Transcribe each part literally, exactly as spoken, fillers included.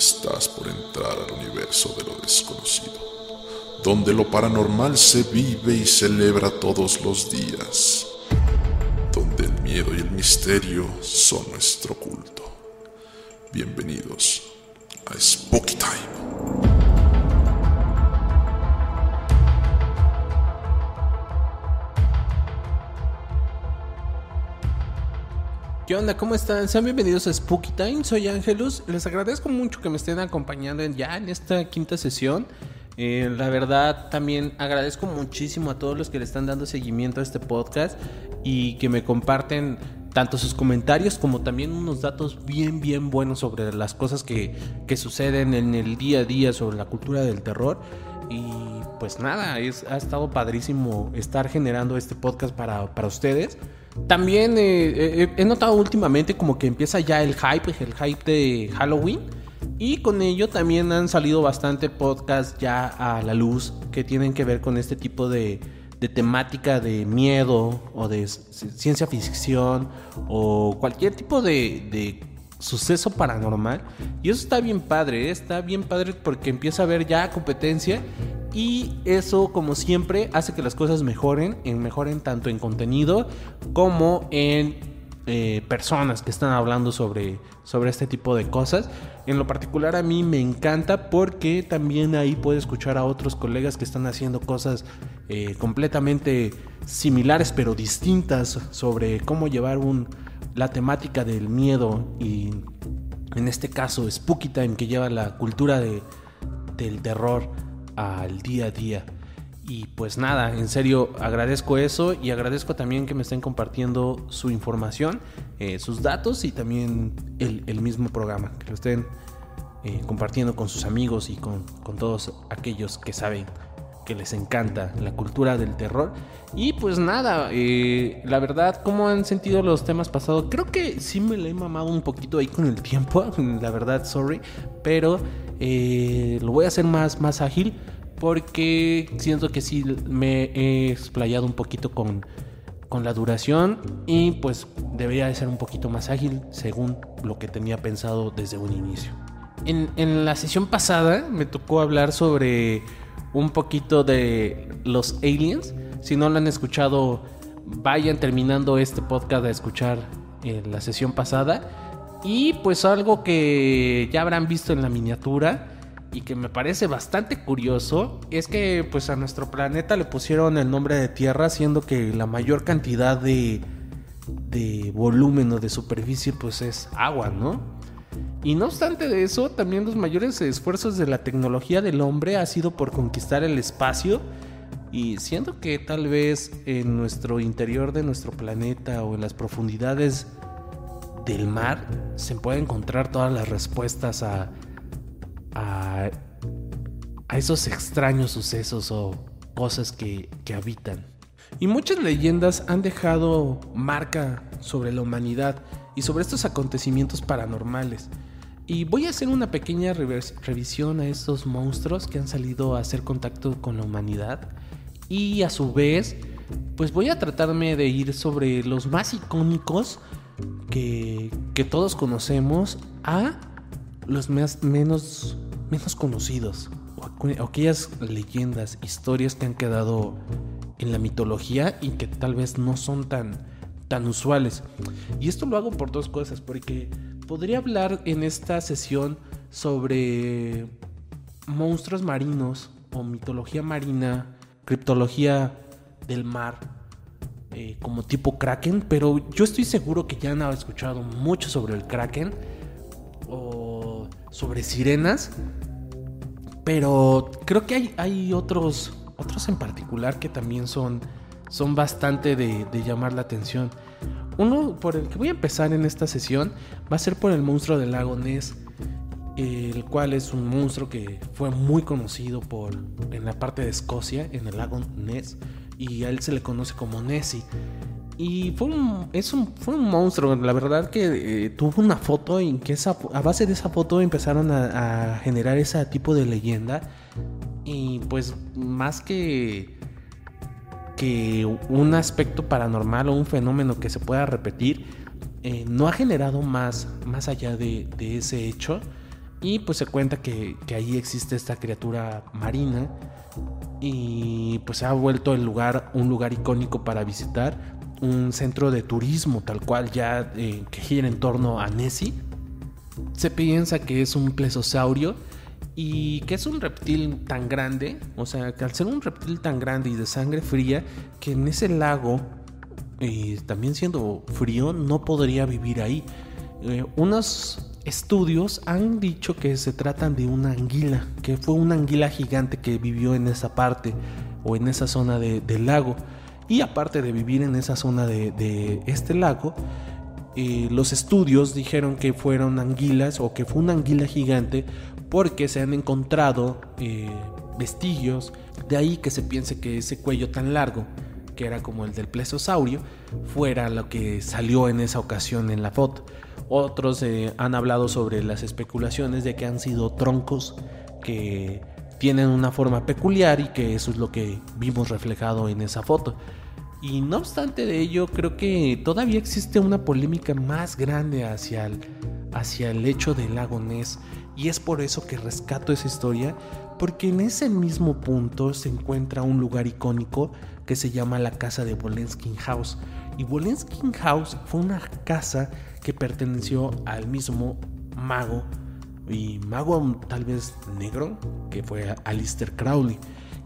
estás por entrar al universo de lo desconocido, donde lo paranormal se vive y celebra todos los días, donde el miedo y el misterio son nuestro culto. Bienvenidos a Spooky Time. ¿Qué onda? ¿Cómo están? Sean bienvenidos a Spooky Time, soy Ángelus. Les agradezco mucho que me estén acompañando ya en esta quinta sesión. Eh, la verdad, también agradezco muchísimo a todos los que le están dando seguimiento a este podcast y que me comparten tanto sus comentarios como también unos datos bien, bien buenos sobre las cosas que, que suceden en el día a día, sobre la cultura del terror. Y pues nada, es, ha estado padrísimo estar generando este podcast para, para ustedes. También eh, eh, he notado últimamente como que empieza ya el hype, el hype de Halloween. Y con ello también han salido bastante podcasts ya a la luz que tienen que ver con este tipo de, de temática de miedo o de ciencia ficción o cualquier tipo de, de suceso paranormal. Y eso está bien padre, ¿eh? Está bien padre porque empieza a haber ya competencia. Y eso, como siempre, hace que las cosas mejoren, mejoren tanto en contenido como en eh, personas que están hablando sobre, sobre este tipo de cosas. En lo particular a mí me encanta porque también ahí puedo escuchar a otros colegas que están haciendo cosas eh, completamente similares pero distintas sobre cómo llevar un, la temática del miedo y en este caso Spooky Time, que lleva la cultura de, del terror al día a día. Y pues nada, en serio agradezco eso y agradezco también que me estén compartiendo su información, eh, sus datos y también el, el mismo programa, que lo estén eh, compartiendo con sus amigos y con, con todos aquellos que saben que les encanta la cultura del terror. Y pues nada, eh, la verdad, ¿cómo han sentido los temas pasados? Creo que sí me le he mamado un poquito ahí con el tiempo, la verdad, sorry, pero eh, lo voy a hacer más, más ágil porque siento que sí me he explayado un poquito con, con la duración y pues debería de ser un poquito más ágil según lo que tenía pensado desde un inicio. En, en la sesión pasada me tocó hablar sobre un poquito de los aliens. Si no lo han escuchado, vayan terminando este podcast a escuchar eh, la sesión pasada. Y pues algo que ya habrán visto en la miniatura y que me parece bastante curioso es que pues a nuestro planeta le pusieron el nombre de Tierra, siendo que la mayor cantidad de, de volumen o de superficie pues es agua, ¿no? Y no obstante de eso, también los mayores esfuerzos de la tecnología del hombre ha sido por conquistar el espacio. Y siendo que tal vez en nuestro interior de nuestro planeta o en las profundidades del mar se puede encontrar todas las respuestas a, a, a esos extraños sucesos o cosas que, que habitan. Y muchas leyendas han dejado marca sobre la humanidad y sobre estos acontecimientos paranormales. Y voy a hacer una pequeña rever- revisión a estos monstruos que han salido a hacer contacto con la humanidad. Y a su vez, pues voy a tratarme de ir sobre los más icónicos que, que todos conocemos a los más, menos, menos conocidos. O aquellas leyendas, historias que han quedado en la mitología y que tal vez no son tan, tan usuales. Y esto lo hago por dos cosas, porque podría hablar en esta sesión sobre monstruos marinos o mitología marina, criptología del mar, eh, como tipo Kraken, pero yo estoy seguro que ya han escuchado mucho sobre el Kraken o sobre sirenas, pero creo que hay, hay otros, otros en particular que también son son bastante de, de llamar la atención. Uno por el que voy a empezar en esta sesión va a ser por el monstruo del lago Ness, el cual es un monstruo que fue muy conocido por, en la parte de Escocia, en el lago Ness, y a él se le conoce como Nessie. Y fue un, es un, fue un monstruo, la verdad que eh, tuvo una foto en que esa, a base de esa foto empezaron a, a generar ese tipo de leyenda. Y pues más que... que un aspecto paranormal o un fenómeno que se pueda repetir, eh, no ha generado más, más allá de, de ese hecho. Y pues se cuenta que, que ahí existe esta criatura marina y pues se ha vuelto el lugar, un lugar icónico para visitar, un centro de turismo tal cual ya eh, que gira en torno a Nessie. Se piensa que es un plesiosaurio y que es un reptil tan grande, o sea, que al ser un reptil tan grande y de sangre fría, que en ese lago, eh, también siendo frío, no podría vivir ahí. Eh, unos estudios han dicho que se tratan de una anguila, que fue una anguila gigante que vivió en esa parte o en esa zona de, del lago. Y aparte de vivir en esa zona de, de este lago, eh, los estudios dijeron que fueron anguilas o que fue una anguila gigante porque se han encontrado eh, vestigios. De ahí que se piense que ese cuello tan largo, que era como el del plesiosaurio, fuera lo que salió en esa ocasión en la foto. Otros eh, han hablado sobre las especulaciones de que han sido troncos que tienen una forma peculiar y que eso es lo que vimos reflejado en esa foto. Y no obstante de ello, creo que todavía existe una polémica más grande hacia el, hacia el hecho del lago Ness, y es por eso que rescato esa historia, porque en ese mismo punto se encuentra un lugar icónico que se llama la casa de Boleskine House. Y Boleskine House fue una casa que perteneció al mismo mago, y mago tal vez negro, que fue Aleister Crowley.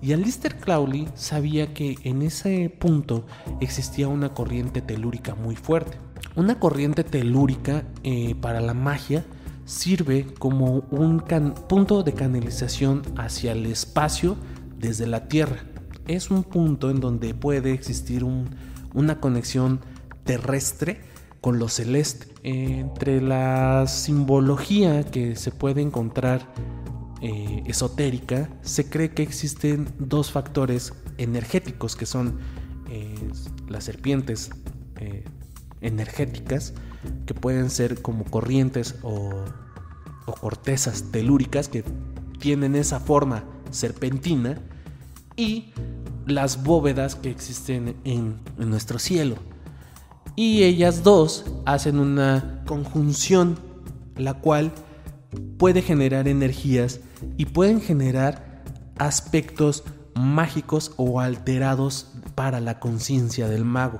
Y Aleister Crowley sabía que en ese punto existía una corriente telúrica muy fuerte. Una corriente telúrica eh, para la magia sirve como un can- punto de canalización hacia el espacio desde la Tierra. Es un punto en donde puede existir un, una conexión terrestre con lo celeste. Entre la simbología que se puede encontrar eh, esotérica, se cree que existen dos factores energéticos que son eh, las serpientes eh, energéticas, que pueden ser como corrientes o, o cortezas telúricas que tienen esa forma serpentina, y las bóvedas que existen en, en nuestro cielo. Y ellas dos hacen una conjunción, la cual puede generar energías y pueden generar aspectos mágicos o alterados para la conciencia del mago.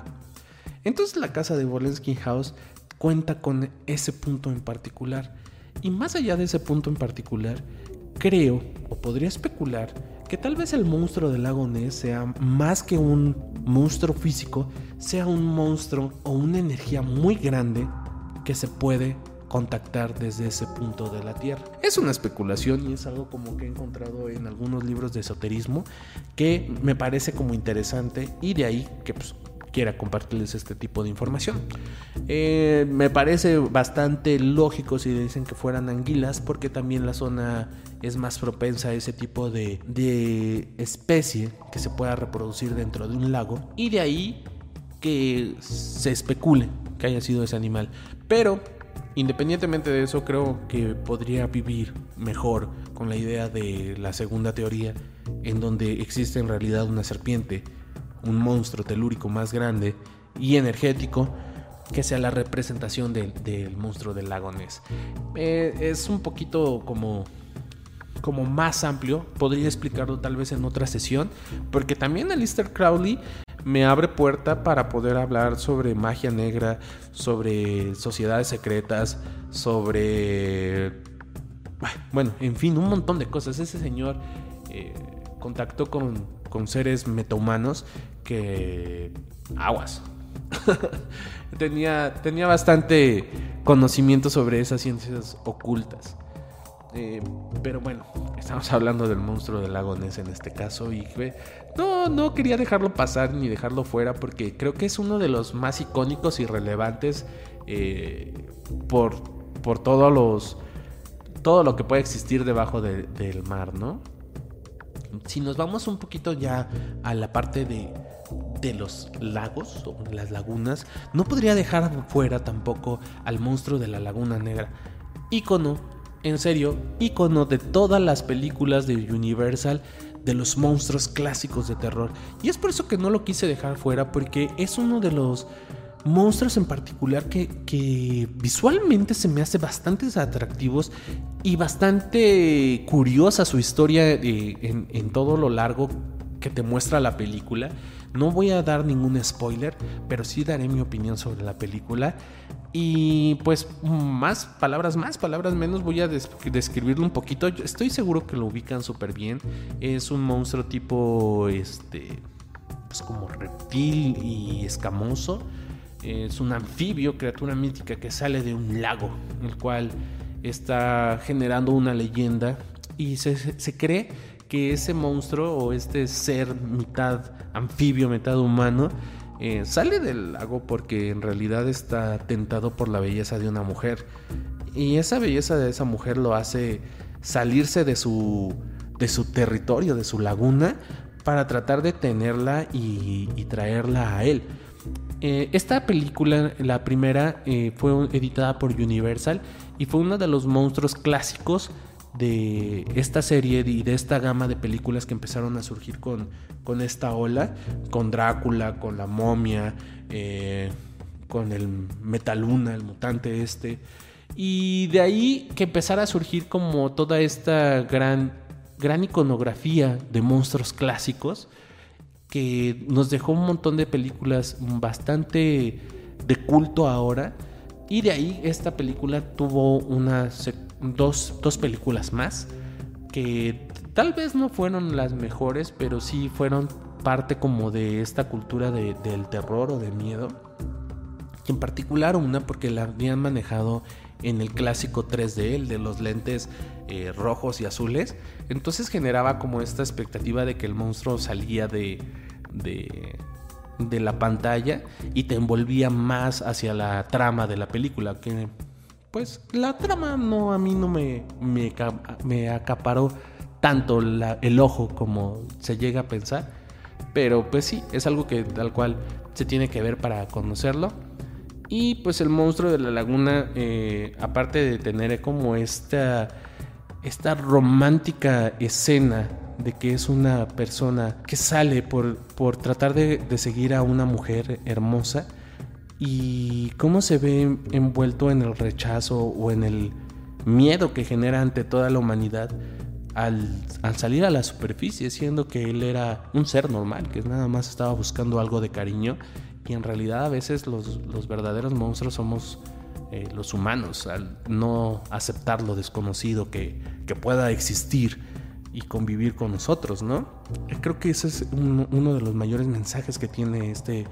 Entonces la casa de Boleskine House cuenta con ese punto en particular. Y más allá de ese punto en particular, creo o podría especular que tal vez el monstruo del lago Ness sea más que un monstruo físico, sea un monstruo o una energía muy grande que se puede contactar desde ese punto de la Tierra. Es una especulación y es algo como que he encontrado en algunos libros de esoterismo que me parece como interesante, y de ahí que pues quiera compartirles este tipo de información. Eh, me parece bastante lógico si dicen que fueran anguilas, porque también la zona es más propensa a ese tipo de, de especie que se pueda reproducir dentro de un lago, y de ahí que se especule que haya sido ese animal. Pero independientemente de eso, creo que podría vivir mejor con la idea de la segunda teoría, en donde existe en realidad una serpiente, un monstruo telúrico más grande y energético que sea la representación del, del monstruo del lago Ness. Eh, es un poquito como, como más amplio, podría explicarlo tal vez en otra sesión, porque también Aleister Crowley me abre puerta para poder hablar sobre magia negra, sobre sociedades secretas, sobre... bueno, en fin, un montón de cosas. Ese señor eh, contactó con, con seres metahumanos que... aguas. tenía, tenía bastante conocimiento sobre esas ciencias ocultas. Eh, pero bueno, estamos hablando del monstruo del lago Ness en este caso, y no, no quería dejarlo pasar ni dejarlo fuera, porque creo que es uno de los más icónicos y relevantes eh, por, por todos los, todo lo que puede existir debajo de, del mar, ¿no? Si nos vamos un poquito ya a la parte de, de los lagos o las lagunas, no podría dejar fuera tampoco al monstruo de la Laguna Negra, ícono, en serio, ícono de todas las películas de Universal, de los monstruos clásicos de terror. Y es por eso que no lo quise dejar fuera, porque es uno de los monstruos en particular que, que visualmente se me hace bastante atractivos y bastante curiosa su historia eh, en, en todo lo largo que te muestra la película. No voy a dar ningún spoiler, pero sí daré mi opinión sobre la película. Y pues más palabras más, palabras menos, voy a des- describirlo un poquito. Yo estoy seguro que lo ubican súper bien. Es un monstruo tipo, este, pues como reptil y escamoso. Es un anfibio, criatura mítica que sale de un lago, el cual está generando una leyenda. Y se, se cree que ese monstruo o este ser mitad anfibio, mitad humano, eh, sale del lago porque en realidad está tentado por la belleza de una mujer. Y esa belleza de esa mujer lo hace salirse de su, de su territorio, de su laguna, para tratar de tenerla y, y traerla a él. Eh, esta película, la primera, eh, fue editada por Universal y fue uno de los monstruos clásicos de esta serie y de esta gama de películas que empezaron a surgir con, con esta ola, con Drácula, con la momia, eh, con el Metaluna, el mutante este, y de ahí que empezara a surgir como toda esta gran, gran iconografía de monstruos clásicos que nos dejó un montón de películas bastante de culto ahora, y de ahí esta película tuvo una secuencia. Dos, dos películas más que tal vez no fueron las mejores, pero sí fueron parte como de esta cultura de, del terror o de miedo. Y en particular una porque la habían manejado en el clásico tres D, el de los lentes eh, rojos y azules. Entonces generaba como esta expectativa de que el monstruo salía de, de, de la pantalla y te envolvía más hacia la trama de la película, que pues la trama no, a mí no me, me, me acaparó tanto la, el ojo como se llega a pensar. Pero pues sí, es algo que tal cual se tiene que ver para conocerlo. Y pues el monstruo de la laguna, eh, aparte de tener como esta, esta romántica escena de que es una persona que sale por, por tratar de, de seguir a una mujer hermosa, y cómo se ve envuelto en el rechazo o en el miedo que genera ante toda la humanidad al, al salir a la superficie, siendo que él era un ser normal, que nada más estaba buscando algo de cariño, y en realidad a veces los, los verdaderos monstruos somos eh, los humanos, al no aceptar lo desconocido que, que pueda existir y convivir con nosotros, ¿no? Creo que ese es un, uno de los mayores mensajes que tiene este...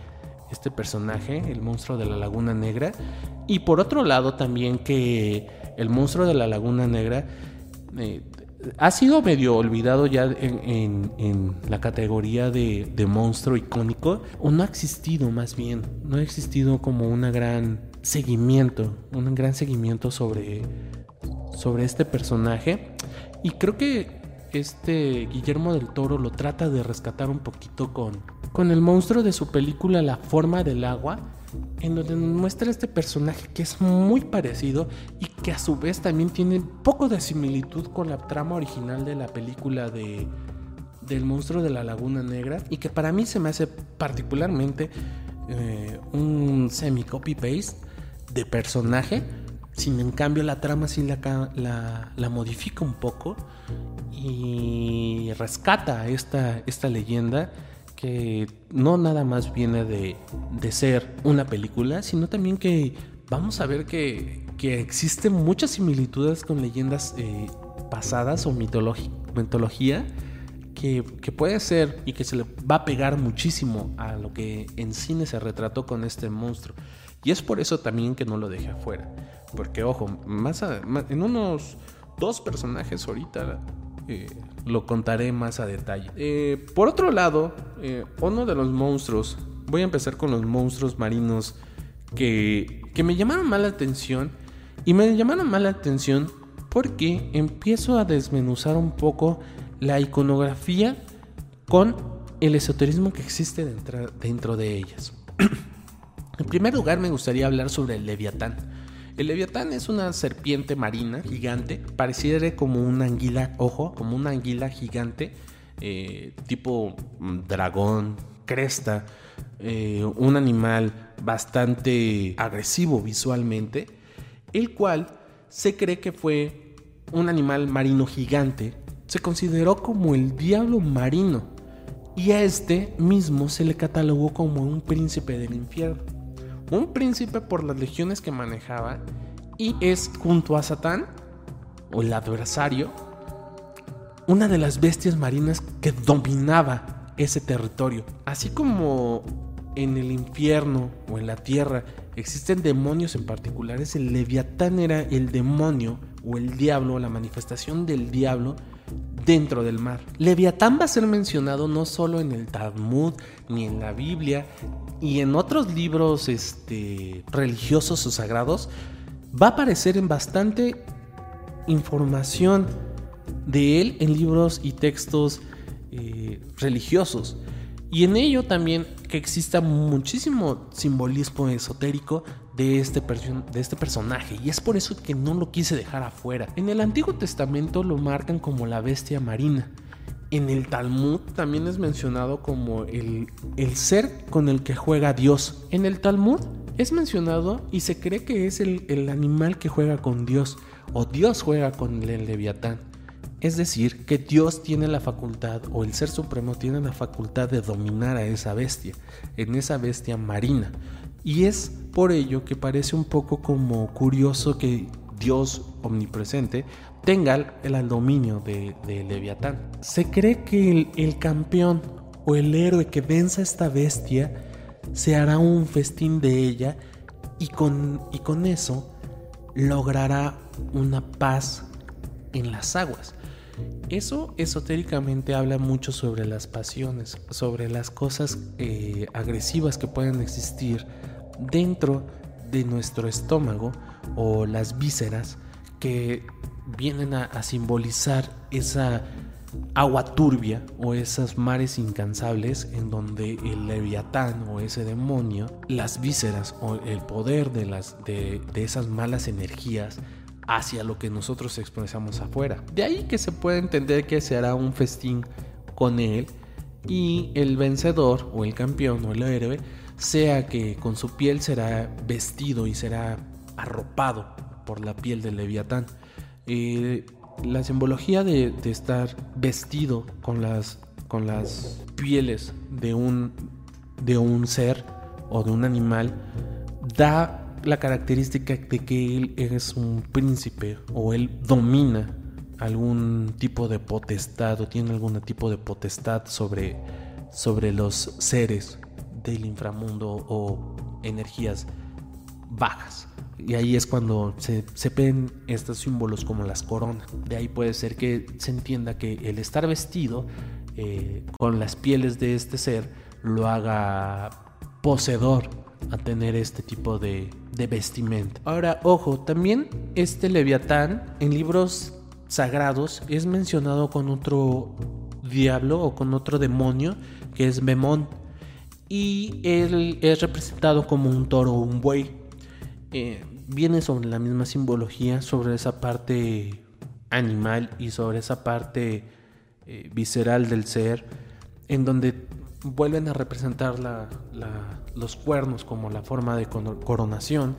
este personaje, el monstruo de la Laguna Negra. Y por otro lado también que el monstruo de la Laguna Negra eh, ha sido medio olvidado ya en, en, en la categoría de, de monstruo icónico, o no ha existido, más bien no ha existido como una gran seguimiento, un gran seguimiento sobre, sobre este personaje, y creo que este Guillermo del Toro lo trata de rescatar un poquito con, con el monstruo de su película La Forma del Agua, en donde nos muestra este personaje que es muy parecido y que a su vez también tiene un poco de similitud con la trama original de la película de, del monstruo de la Laguna Negra, y que para mí se me hace particularmente eh, un semi-copy-paste de personaje. Sin en cambio la trama sí la, la, la modifica un poco y rescata esta, esta leyenda que no nada más viene de, de ser una película, sino también que vamos a ver que, que existen muchas similitudes con leyendas eh, pasadas o mitologi- mitología que, que puede ser y que se le va a pegar muchísimo a lo que en cine se retrató con este monstruo. Y es por eso también que no lo dejé afuera. Porque, ojo, más, a, más en unos dos personajes ahorita eh, lo contaré más a detalle. Eh, por otro lado, eh, uno de los monstruos, voy a empezar con los monstruos marinos que, que me llamaron más la atención. Y me llamaron más la atención porque empiezo a desmenuzar un poco la iconografía con el esoterismo que existe dentro, dentro de ellas. En primer lugar, me gustaría hablar sobre el Leviatán. El Leviatán es una serpiente marina gigante, pareciera como una anguila, ojo, como una anguila gigante, eh, tipo dragón, cresta, eh, un animal bastante agresivo visualmente, el cual se cree que fue un animal marino gigante. Se consideró como el diablo marino y a este mismo se le catalogó como un príncipe del infierno, un príncipe por las legiones que manejaba, y es junto a Satán, o el adversario, una de las bestias marinas que dominaba ese territorio. Así como en el infierno o en la tierra existen demonios en particulares, el Leviatán era el demonio o el diablo, la manifestación del diablo dentro del mar. Leviatán va a ser mencionado no solo en el Talmud ni en la Biblia y en otros libros este, religiosos o sagrados, va a aparecer en bastante información de él en libros y textos eh, religiosos. Y en ello también que exista muchísimo simbolismo esotérico de este, perso- de este personaje. Y es por eso que no lo quise dejar afuera. En el Antiguo Testamento lo marcan como la bestia marina. En el Talmud también es mencionado como el, el ser con el que juega Dios. En el Talmud es mencionado y se cree que es el, el animal que juega con Dios. O Dios juega con el Leviatán. Es decir, que Dios tiene la facultad, o el Ser Supremo tiene la facultad de dominar a esa bestia, en esa bestia marina. Y es por ello que parece un poco como curioso que Dios omnipresente tenga el dominio de, de Leviatán. Se cree que el, el campeón o el héroe que venza esta bestia se hará un festín de ella y con, y con eso logrará una paz en las aguas. Eso esotéricamente habla mucho sobre las pasiones, sobre las cosas eh, agresivas que pueden existir dentro de nuestro estómago o las vísceras que vienen a, a simbolizar esa agua turbia o esos mares incansables en donde el Leviatán o ese demonio, las vísceras o el poder de, las, de, de esas malas energías hacia lo que nosotros expresamos afuera. De ahí que se puede entender que se hará un festín con él y el vencedor o el campeón o el héroe sea que con su piel será vestido y será arropado por la piel del Leviatán. Eh, la simbología de, de estar vestido con las, con las pieles de un, de un ser o de un animal da la característica de que él es un príncipe o él domina algún tipo de potestad o tiene algún tipo de potestad sobre, sobre los seres del inframundo o energías bajas. Y ahí es cuando se, se ven estos símbolos como las coronas. De ahí puede ser que se entienda que el estar vestido eh, con las pieles de este ser lo haga poseedor a tener este tipo de, de vestimenta. Ahora, ojo, también este Leviatán en libros sagrados es mencionado con otro diablo o con otro demonio que es Memón, y él es representado como un toro o un buey. Eh, viene sobre la misma simbología, sobre esa parte animal y sobre esa parte eh, visceral del ser, en donde vuelven a representar la, la, los cuernos como la forma de coronación,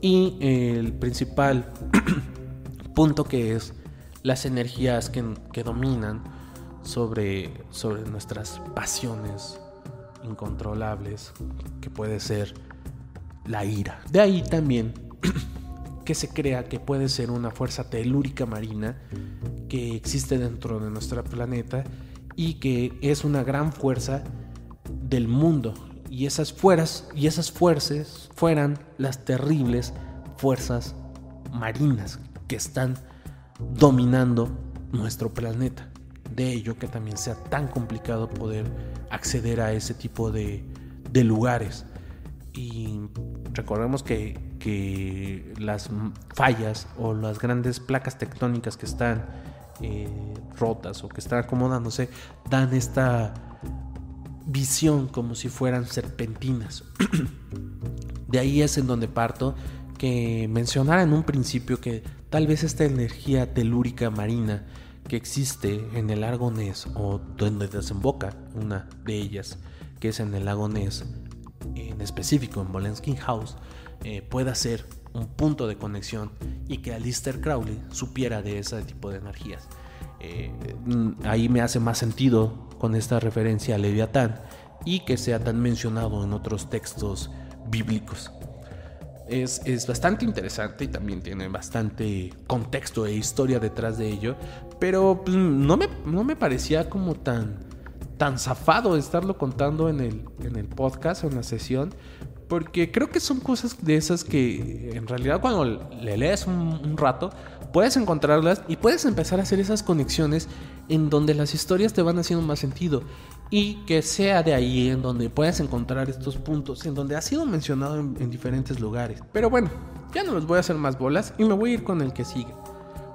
y el principal punto que es las energías que, que dominan sobre, sobre nuestras pasiones incontrolables, que puede ser la ira. De ahí también que se crea que puede ser una fuerza telúrica marina que existe dentro de nuestro planeta y que es una gran fuerza del mundo, y esas fuerzas y esas fuerzas fueran las terribles fuerzas marinas que están dominando nuestro planeta. De ello que también sea tan complicado poder acceder a ese tipo de, de lugares. Y recordemos que, que las fallas o las grandes placas tectónicas que están eh, rotas o que están acomodándose dan esta visión como si fueran serpentinas. De ahí es en donde parto que mencionara en un principio que tal vez esta energía telúrica marina que existe en el lago Ness, o donde desemboca una de ellas, que es en el lago Ness, en específico en Boleskine House, eh, pueda ser un punto de conexión y que Aleister Crowley supiera de ese tipo de energías. Eh, ahí me hace más sentido con esta referencia a Leviatán y que sea tan mencionado en otros textos bíblicos. Es, es bastante interesante y también tiene bastante contexto e historia detrás de ello, pero pues, no, me, no me parecía como tan, tan zafado estarlo contando en el, en el podcast o en la sesión, porque creo que son cosas de esas que en realidad cuando le lees un, un rato puedes encontrarlas y puedes empezar a hacer esas conexiones en donde las historias te van haciendo más sentido, y que sea de ahí en donde puedas encontrar estos puntos, en donde ha sido mencionado en, en diferentes lugares. Pero bueno, ya no los voy a hacer más bolas y me voy a ir con el que sigue.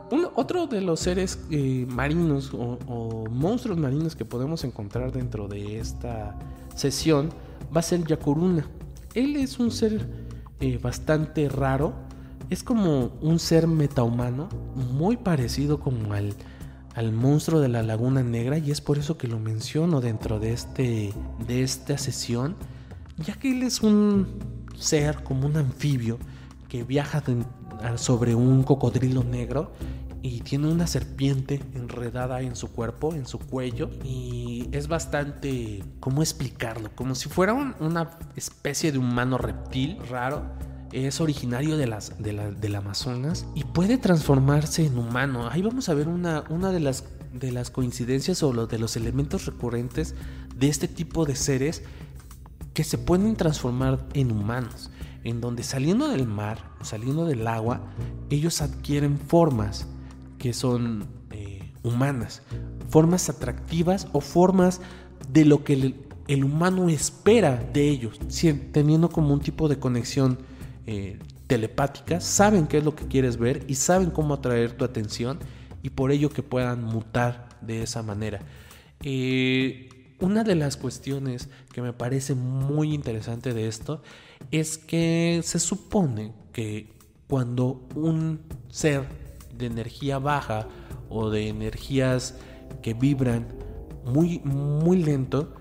Un, otro de los seres eh, marinos o, o monstruos marinos que podemos encontrar dentro de esta sesión va a ser Yacuruna. Él es un ser eh, bastante raro, es como un ser metahumano, muy parecido como al... al monstruo de la Laguna Negra, y es por eso que lo menciono dentro de, este, de esta sesión, ya que él es un ser como un anfibio que viaja de, sobre un cocodrilo negro y tiene una serpiente enredada en su cuerpo, en su cuello, y es bastante, ¿cómo explicarlo? Como si fuera un, una especie de humano reptil raro. Es originario de las, de la, del Amazonas y puede transformarse en humano. Ahí vamos a ver una, una de, las, de las coincidencias o lo, de los elementos recurrentes de este tipo de seres que se pueden transformar en humanos, en donde saliendo del mar, saliendo del agua, ellos adquieren formas que son eh, humanas, formas atractivas o formas de lo que el, el humano espera de ellos, teniendo como un tipo de conexión Eh, telepáticas, saben qué es lo que quieres ver y saben cómo atraer tu atención, y por ello que puedan mutar de esa manera. Eh, una de las cuestiones que me parece muy interesante de esto es que se supone que cuando un ser de energía baja o de energías que vibran muy, muy lento,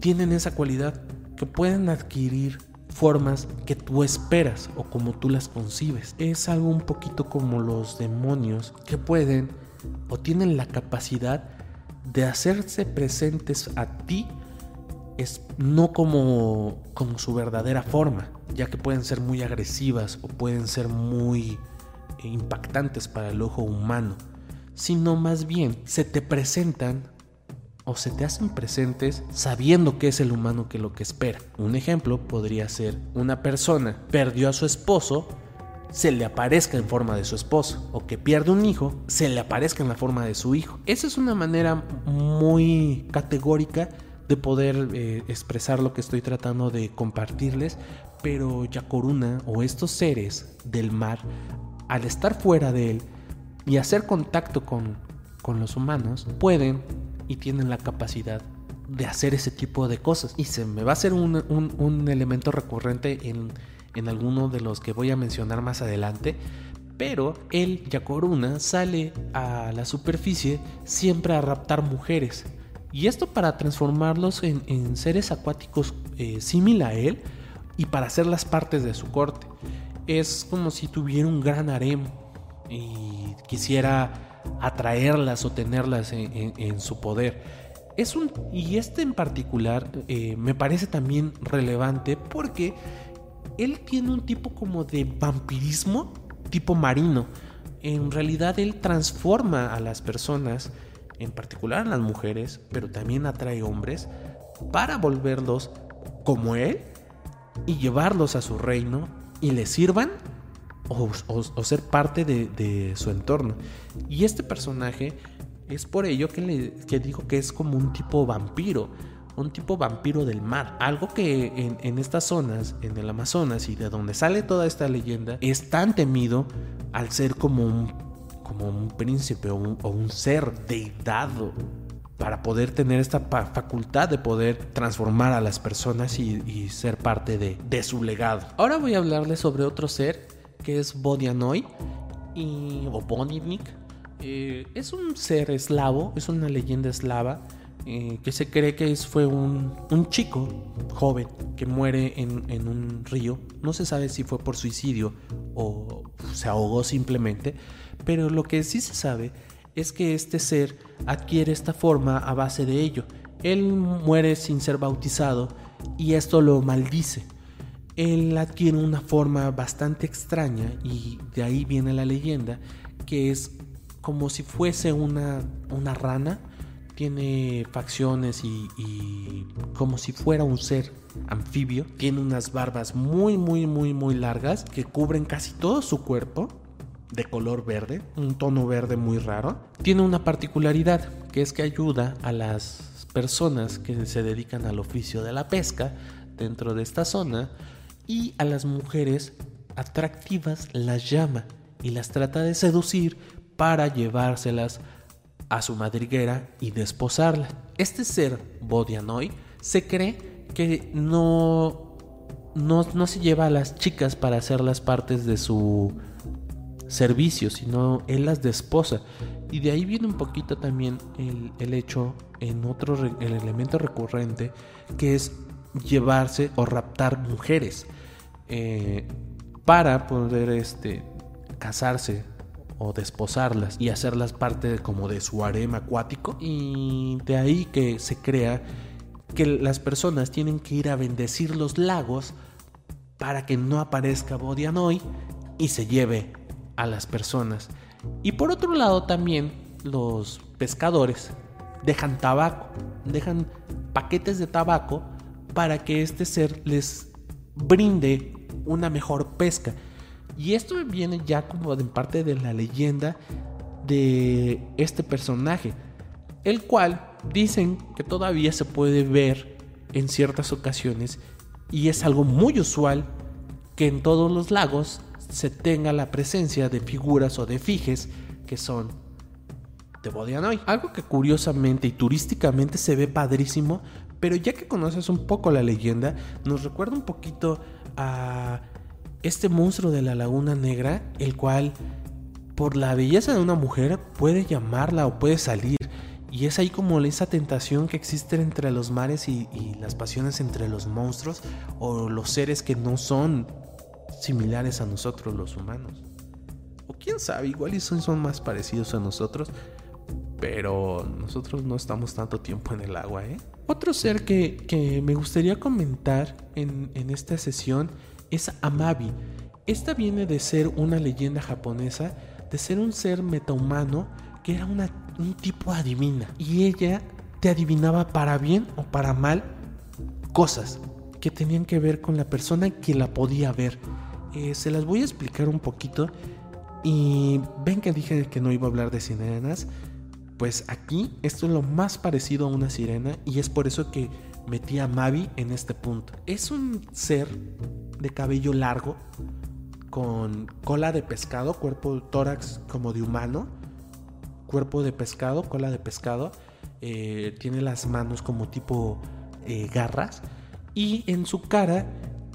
tienen esa cualidad que pueden adquirir formas que tú esperas o como tú las concibes. Es algo un poquito como los demonios, que pueden o tienen la capacidad de hacerse presentes a ti, es no como con su verdadera forma, ya que pueden ser muy agresivas o pueden ser muy impactantes para el ojo humano, sino más bien se te presentan o se te hacen presentes sabiendo que es el humano que lo que espera. Un ejemplo podría ser una persona perdió a su esposo, se le aparezca en forma de su esposo, o que pierde un hijo, se le aparezca en la forma de su hijo. Esa es una manera muy categórica de poder eh, expresar lo que estoy tratando de compartirles, pero Yacuruna o estos seres del mar, al estar fuera de él y hacer contacto con, con los humanos, pueden y tienen la capacidad de hacer ese tipo de cosas. Y se me va a hacer un, un, un elemento recurrente en, en alguno de los que voy a mencionar más adelante. Pero el Yacuruna sale a la superficie siempre a raptar mujeres. Y esto para transformarlos en, en seres acuáticos eh, similar a él, y para hacer las partes de su corte. Es como si tuviera un gran harem y quisiera atraerlas o tenerlas en, en, en su poder. Es un, y este en particular eh, me parece también relevante porque él tiene un tipo como de vampirismo tipo marino. En realidad él transforma a las personas, en particular a las mujeres, pero también atrae hombres para volverlos como él y llevarlos a su reino y les sirvan O, o, o ser parte de, de su entorno. Y este personaje es por ello que, le, que digo que es como un tipo vampiro, un tipo vampiro del mar. Algo que en, en estas zonas, en el Amazonas y de donde sale toda esta leyenda, es tan temido al ser como un, como un príncipe o un, o un ser deidado, para poder tener esta facultad de poder transformar a las personas y, y ser parte de, de su legado. Ahora voy a hablarles sobre otro ser que es Vodyanoy y, o Bonivnik. Eh, es un ser eslavo, es una leyenda eslava eh, que se cree que es, fue un, un chico joven que muere en, en un río. No se sabe si fue por suicidio o se ahogó simplemente, pero lo que sí se sabe es que este ser adquiere esta forma a base de ello. Él muere sin ser bautizado y esto lo maldice. Él adquiere una forma bastante extraña y de ahí viene la leyenda, que es como si fuese una, una rana. Tiene facciones y, y como si fuera un ser anfibio. Tiene unas barbas muy muy muy muy largas que cubren casi todo su cuerpo, de color verde, un tono verde muy raro. Tiene una particularidad, que es que ayuda a las personas que se dedican al oficio de la pesca dentro de esta zona, y a las mujeres atractivas las llama y las trata de seducir para llevárselas a su madriguera y desposarla. Este ser Vodyanoy se cree que no, no, no se lleva a las chicas para hacerlas partes de su servicio, sino él las desposa. Y de ahí viene un poquito también el, el hecho, en otro el elemento recurrente, que es llevarse o raptar mujeres eh, para poder este, casarse o desposarlas y hacerlas parte de, como de su harem acuático. Y de ahí que se crea que las personas tienen que ir a bendecir los lagos para que no aparezca Vodyanoy y se lleve a las personas. Y por otro lado también los pescadores dejan tabaco, dejan paquetes de tabaco para que este ser les brinde una mejor pesca. Y esto viene ya como de parte de la leyenda de este personaje, el cual dicen que todavía se puede ver en ciertas ocasiones, y es algo muy usual que en todos los lagos se tenga la presencia de figuras o de efigies que son de Vodyanoy. Algo que curiosamente y turísticamente se ve padrísimo, pero ya que conoces un poco la leyenda, nos recuerda un poquito a este monstruo de la Laguna Negra, el cual por la belleza de una mujer puede llamarla o puede salir. Y es ahí como esa tentación que existe entre los mares y, y las pasiones entre los monstruos o los seres que no son similares a nosotros los humanos, o quién sabe, igual y son, son más parecidos a nosotros, pero nosotros no estamos tanto tiempo en el agua, ¿eh? Otro ser que, que me gustaría comentar en, en esta sesión es Amabie. Esta viene de ser una leyenda japonesa, de ser un ser metahumano que era una, un tipo adivina, y ella te adivinaba para bien o para mal cosas que tenían que ver con la persona que la podía ver. Eh, se las voy a explicar un poquito. Y ven que dije que no iba a hablar de sirenas, pues aquí esto es lo más parecido a una sirena, y es por eso que metí a Amabie en este punto. Es un ser de cabello largo, con cola de pescado, cuerpo, tórax como de humano, cuerpo de pescado, cola de pescado, eh, tiene las manos como tipo eh, garras, y en su cara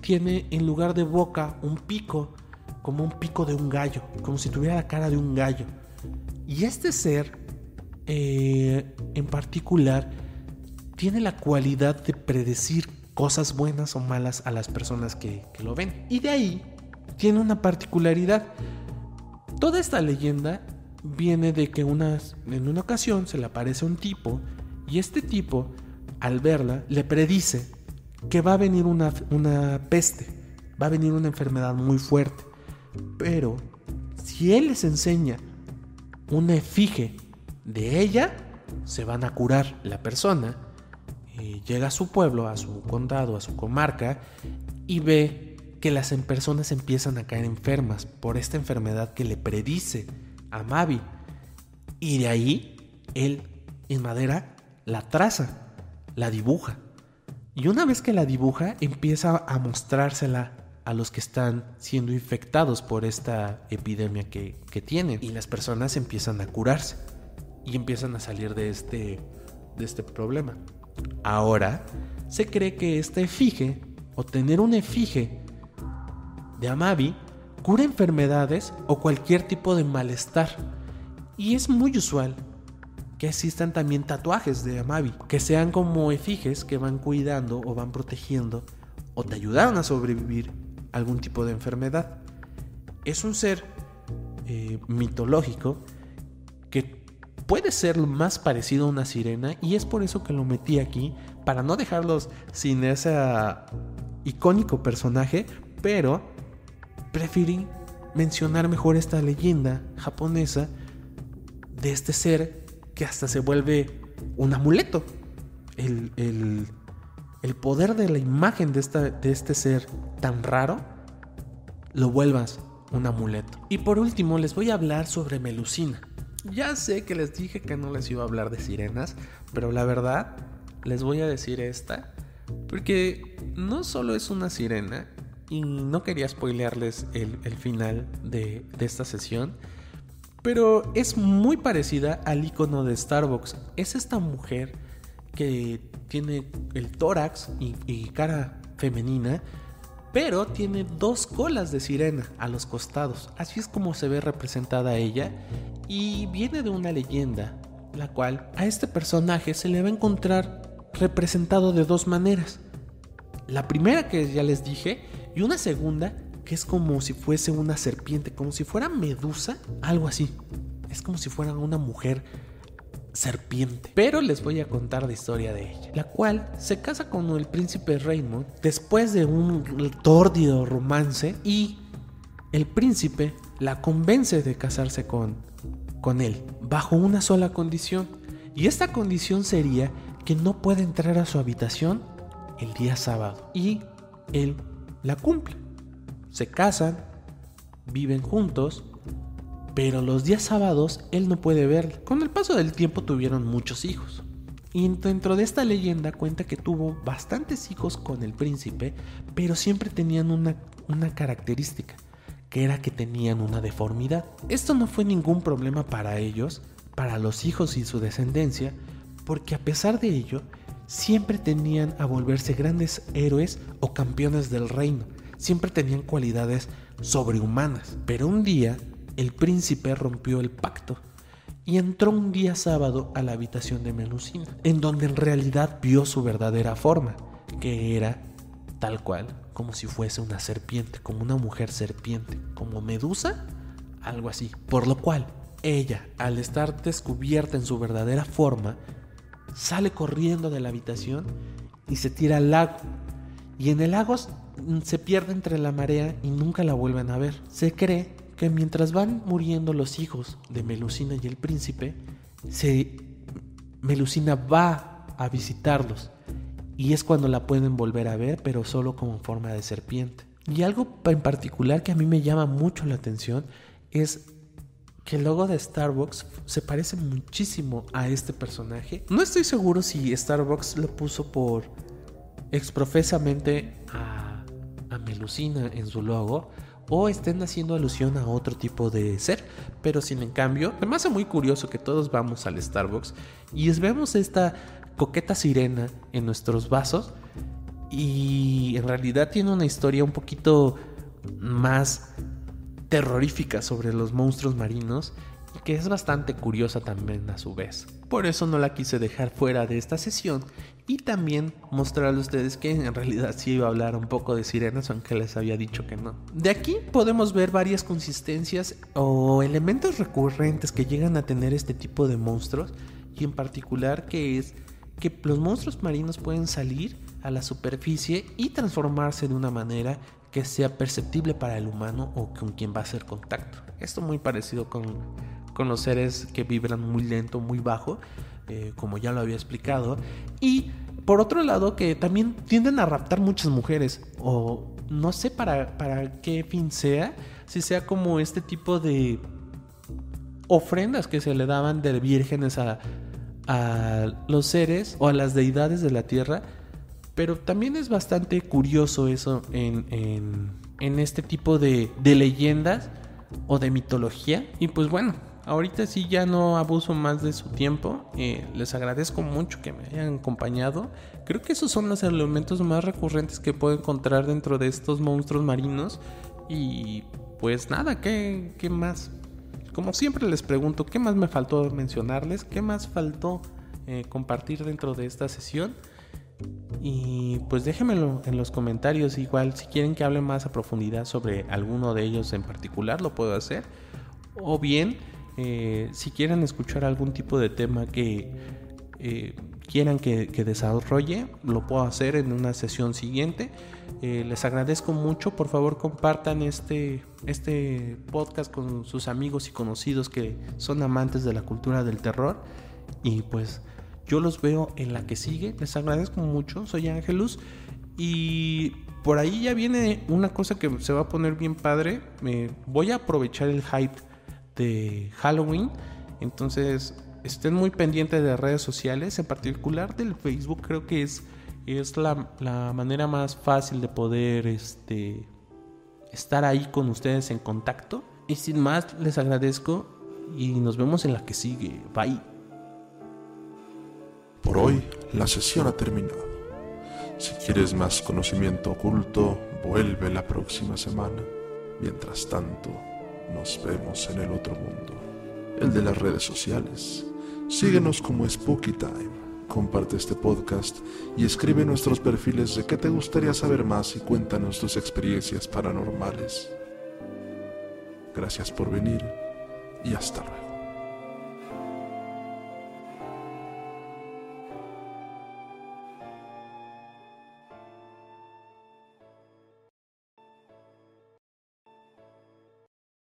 tiene en lugar de boca un pico, como un pico de un gallo, como si tuviera la cara de un gallo. Y este ser eh, en particular tiene la cualidad de predecir cosas buenas o malas a las personas que, que lo ven. Y de ahí tiene una particularidad. Toda esta leyenda viene de que una, en una ocasión se le aparece un tipo, y este tipo al verla le predice que va a venir una, una peste, va a venir una enfermedad muy fuerte. Pero si él les enseña una efigie de ella, se van a curar. La persona eh, llega a su pueblo, a su condado, a su comarca, y ve que las personas empiezan a caer enfermas por esta enfermedad que le predice a Amabie. Y de ahí él en madera la traza, la dibuja. Y una vez que la dibuja, empieza a mostrársela a los que están siendo infectados por esta epidemia que, que tienen. Y las personas empiezan a curarse y empiezan a salir de este, de este problema. Ahora, se cree que esta efigie, o tener una efigie de Amabie, cura enfermedades o cualquier tipo de malestar. Y es muy usual que existan también tatuajes de Amabie, que sean como efigies que van cuidando o van protegiendo o te ayudan a sobrevivir a algún tipo de enfermedad. Es un ser eh, mitológico que puede ser más parecido a una sirena, y es por eso que lo metí aquí, para no dejarlos sin ese icónico personaje, pero preferí mencionar mejor esta leyenda japonesa de este ser que hasta se vuelve un amuleto. El, el, el poder de la imagen de, esta, de este ser tan raro lo vuelvas un amuleto. Y por último les voy a hablar sobre Melusina. Ya sé que les dije que no les iba a hablar de sirenas, pero la verdad les voy a decir esta, porque no solo es una sirena, y no quería spoilearles el, el final de, de esta sesión, pero es muy parecida al icono de Starbucks. Es esta mujer que tiene el tórax y, y cara femenina, pero tiene dos colas de sirena a los costados. Así es como se ve representada ella, y viene de una leyenda, la cual a este personaje se le va a encontrar representado de dos maneras. La primera, que ya les dije, y una segunda que es como si fuese una serpiente, como si fuera Medusa, algo así. Es como si fuera una mujer serpiente. Pero les voy a contar la historia de ella, la cual se casa con el príncipe Raymond después de un tórdido romance, y el príncipe la convence de casarse con, con él, bajo una sola condición. Y esta condición sería que no puede entrar a su habitación el día sábado, y él la cumple. Se casan, viven juntos, pero los días sábados él no puede verla. Con el paso del tiempo tuvieron muchos hijos, y dentro de esta leyenda cuenta que tuvo bastantes hijos con el príncipe, pero siempre tenían una, una característica, que era que tenían una deformidad. Esto no fue ningún problema para ellos, para los hijos y su descendencia, porque a pesar de ello siempre tenían a volverse grandes héroes o campeones del reino. Siempre tenían cualidades sobrehumanas. Pero un día el príncipe rompió el pacto y entró un día sábado a la habitación de Melusina, en donde en realidad vio su verdadera forma, que era tal cual como si fuese una serpiente, como una mujer serpiente, como Medusa, algo así. Por lo cual ella, al estar descubierta en su verdadera forma, sale corriendo de la habitación y se tira al lago, y en el lago se pierde entre la marea y nunca la vuelven a ver. Se cree que mientras van muriendo los hijos de Melusina y el príncipe, se... Melusina va a visitarlos, y es cuando la pueden volver a ver, pero solo como forma de serpiente. Y algo en particular que a mí me llama mucho la atención es que el logo de Starbucks se parece muchísimo a este personaje. No estoy seguro si Starbucks lo puso por exprofesamente a, a Melusina en su logo, o estén haciendo alusión a otro tipo de ser. Pero sin en cambio, me hace muy curioso que todos vamos al Starbucks y vemos esta coqueta sirena en nuestros vasos, y en realidad tiene una historia un poquito más terrorífica sobre los monstruos marinos, y que es bastante curiosa también a su vez. Por eso no la quise dejar fuera de esta sesión, y también mostrarle a ustedes que en realidad sí iba a hablar un poco de sirenas, aunque les había dicho que no. De aquí podemos ver varias consistencias o elementos recurrentes que llegan a tener este tipo de monstruos, y en particular que es que los monstruos marinos pueden salir a la superficie y transformarse de una manera que sea perceptible para el humano o con quien va a hacer contacto. Esto muy parecido con, con los seres que vibran muy lento, muy bajo, eh, como ya lo había explicado. Y por otro lado, que también tienden a raptar muchas mujeres, o no sé para, para qué fin sea, si sea como este tipo de ofrendas que se le daban de vírgenes a, a los seres o a las deidades de la tierra. Pero también es bastante curioso eso en, en, en este tipo de, de leyendas o de mitología. Y pues bueno, ahorita sí ya no abuso más de su tiempo. Eh, les agradezco mucho que me hayan acompañado. Creo que esos son los elementos más recurrentes que puedo encontrar dentro de estos monstruos marinos. Y pues nada, ¿qué, qué más? Como siempre les pregunto, ¿qué más me faltó mencionarles? ¿Qué más faltó eh, compartir dentro de esta sesión? Y pues déjenmelo en los comentarios. Igual si quieren que hable más a profundidad sobre alguno de ellos en particular, lo puedo hacer. O bien, eh, si quieren escuchar algún tipo de tema que eh, quieran que, que desarrolle, lo puedo hacer en una sesión siguiente. Eh, les agradezco mucho. Por favor, compartan este, este podcast con sus amigos y conocidos que son amantes de la cultura del terror. Y pues yo los veo en la que sigue. Les agradezco mucho. Soy Ángelus. Y por ahí ya viene una cosa que se va a poner bien padre. Eh, voy a aprovechar el hype de Halloween. Entonces estén muy pendientes de redes sociales, en particular del Facebook. Creo que es, es la, la manera más fácil de poder este, estar ahí con ustedes en contacto. Y sin más, les agradezco y nos vemos en la que sigue. Bye. Por hoy, la sesión ha terminado. Si quieres más conocimiento oculto, vuelve la próxima semana. Mientras tanto, nos vemos en el otro mundo, el de las redes sociales. Síguenos como Spooky Time, comparte este podcast y escribe en nuestros perfiles de qué te gustaría saber más y cuéntanos tus experiencias paranormales. Gracias por venir y hasta luego.